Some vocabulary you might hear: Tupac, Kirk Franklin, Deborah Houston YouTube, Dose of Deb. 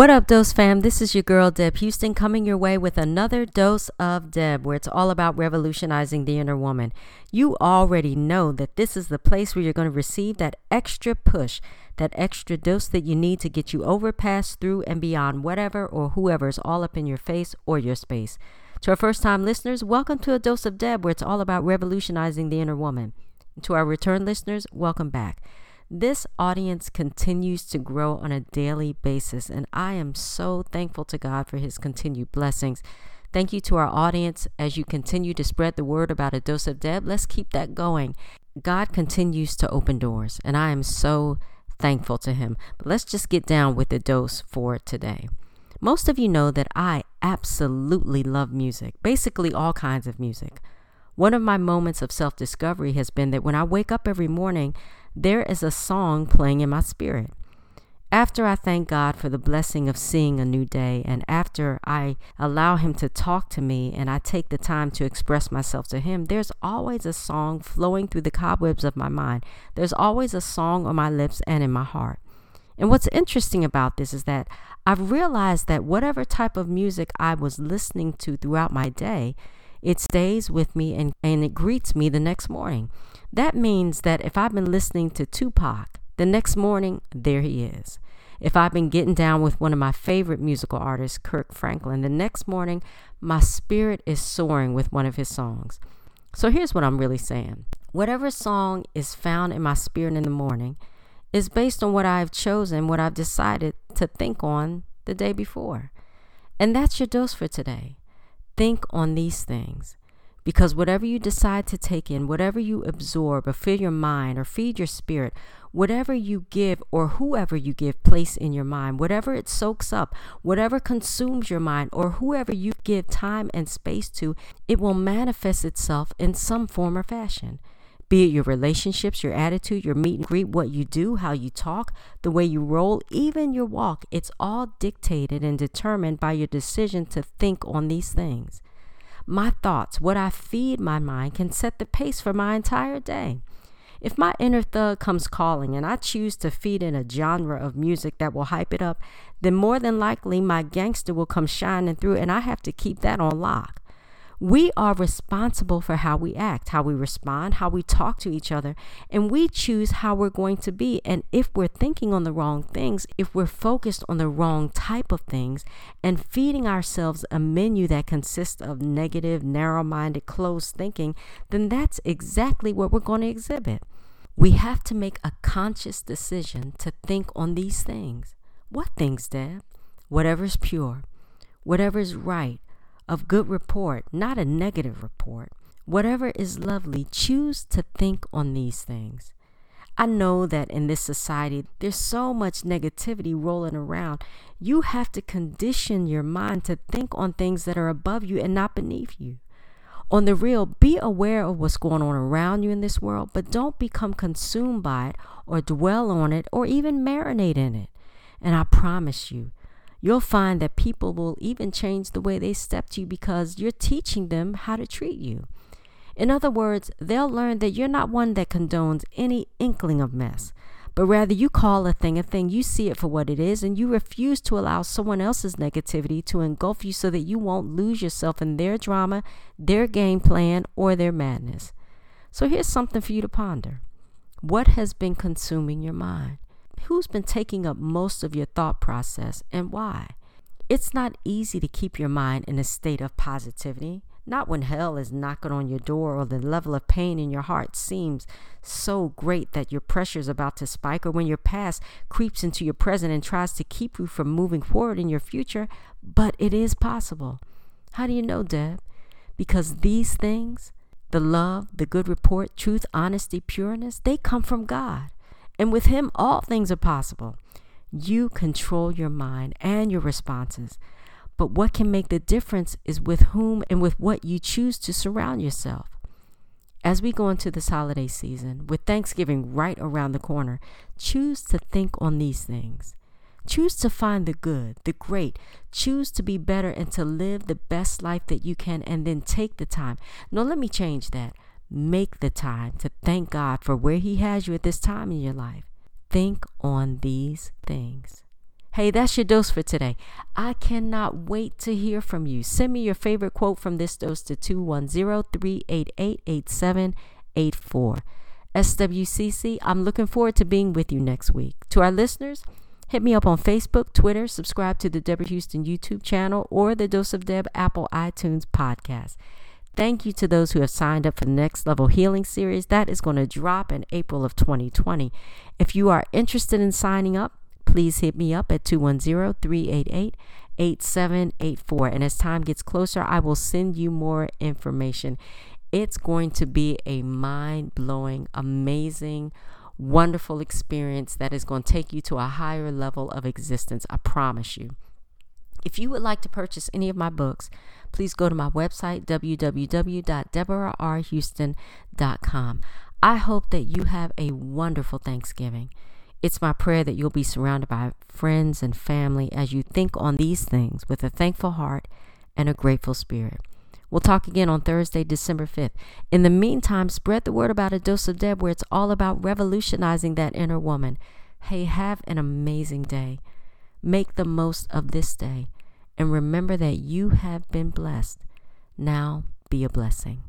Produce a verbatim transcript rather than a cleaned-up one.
What up, Dose fam? This is your girl, Deb Houston, coming your way with another Dose of Deb, where it's all about revolutionizing the inner woman. You already know that this is the place where you're going to receive that extra push, that extra dose that you need to get you over, past, through, and beyond whatever or whoever is all up in your face or your space. To our first-time listeners, welcome to A Dose of Deb, where it's all about revolutionizing the inner woman. And to our return listeners, welcome back. This audience continues to grow on a daily basis, and I am so thankful to God for his continued blessings. Thank you to our audience as you continue to spread the word about A Dose of Deb. Let's keep that going. God continues to open doors, and I am so thankful to him. But let's just get down with the dose for today. Most of you know that I absolutely love music, basically all kinds of music. One of my moments of self-discovery has been that when I wake up every morning, there is a song playing in my spirit. After I thank God for the blessing of seeing a new day, and after I allow him to talk to me and I take the time to express myself to him, there's always a song flowing through the cobwebs of my mind. There's always a song on my lips and in my heart. And what's interesting about this is that I've realized that whatever type of music I was listening to throughout my day, it stays with me and, and it greets me the next morning. That means that if I've been listening to Tupac, the next morning, there he is. If I've been getting down with one of my favorite musical artists, Kirk Franklin, the next morning, my spirit is soaring with one of his songs. So here's what I'm really saying. Whatever song is found in my spirit in the morning is based on what I've chosen, what I've decided to think on the day before. And that's your dose for today. Think on these things, because whatever you decide to take in, whatever you absorb or fill your mind or feed your spirit, whatever you give or whoever you give place in your mind, whatever it soaks up, whatever consumes your mind or whoever you give time and space to, it will manifest itself in some form or fashion. Be it your relationships, your attitude, your meet and greet, what you do, how you talk, the way you roll, even your walk. It's all dictated and determined by your decision to think on these things. My thoughts, what I feed my mind, can set the pace for my entire day. If my inner thug comes calling and I choose to feed in a genre of music that will hype it up, then more than likely my gangster will come shining through and I have to keep that on lock. We are responsible for how we act, how we respond, how we talk to each other, and we choose how we're going to be. And if we're thinking on the wrong things, if we're focused on the wrong type of things and feeding ourselves a menu that consists of negative, narrow-minded, closed thinking, then that's exactly what we're going to exhibit. We have to make a conscious decision to think on these things. What things, Deb? Whatever's pure, whatever's right, of good report, not a negative report. Whatever is lovely, choose to think on these things. I know that in this society, there's so much negativity rolling around. You have to condition your mind to think on things that are above you and not beneath you. On the real, be aware of what's going on around you in this world, but don't become consumed by it or dwell on it or even marinate in it. And I promise you, you'll find that people will even change the way they step to you because you're teaching them how to treat you. In other words, they'll learn that you're not one that condones any inkling of mess, but rather you call a thing a thing, you see it for what it is, and you refuse to allow someone else's negativity to engulf you so that you won't lose yourself in their drama, their game plan, or their madness. So here's something for you to ponder. What has been consuming your mind? Who's been taking up most of your thought process and why? It's not easy to keep your mind in a state of positivity, not when hell is knocking on your door or the level of pain in your heart seems so great that your pressure is about to spike, or when your past creeps into your present and tries to keep you from moving forward in your future, but it is possible. How do you know, Deb? Because these things, the love, the good report, truth, honesty, pureness, they come from God. And with him, all things are possible. You control your mind and your responses. But what can make the difference is with whom and with what you choose to surround yourself. As we go into this holiday season, with Thanksgiving right around the corner, choose to think on these things. Choose to find the good, the great. Choose to be better and to live the best life that you can, and then take the time. No, let me change that. Make the time to thank God for where he has you at this time in your life. Think on these things. Hey, that's your dose for today. I cannot wait to hear from you. Send me your favorite quote from this dose to two one zero, three eight eight, eight seven eight four. S W C C, I'm looking forward to being with you next week. To our listeners, hit me up on Facebook, Twitter, subscribe to the Deborah Houston YouTube channel or the Dose of Deb Apple iTunes podcast. Thank you to those who have signed up for the Next Level Healing Series. That is going to drop in April of twenty twenty. If you are interested in signing up, please hit me up at two one zero, three eight eight, eight seven eight four. And as time gets closer, I will send you more information. It's going to be a mind-blowing, amazing, wonderful experience that is going to take you to a higher level of existence. I promise you. If you would like to purchase any of my books, please go to my website, double-u double-u double-u dot Deborah R Houston dot com. I hope that you have a wonderful Thanksgiving. It's my prayer that you'll be surrounded by friends and family as you think on these things with a thankful heart and a grateful spirit. We'll talk again on Thursday, December fifth. In the meantime, spread the word about A Dose of Deb, where it's all about revolutionizing that inner woman. Hey, have an amazing day. Make the most of this day. And remember that you have been blessed. Now be a blessing.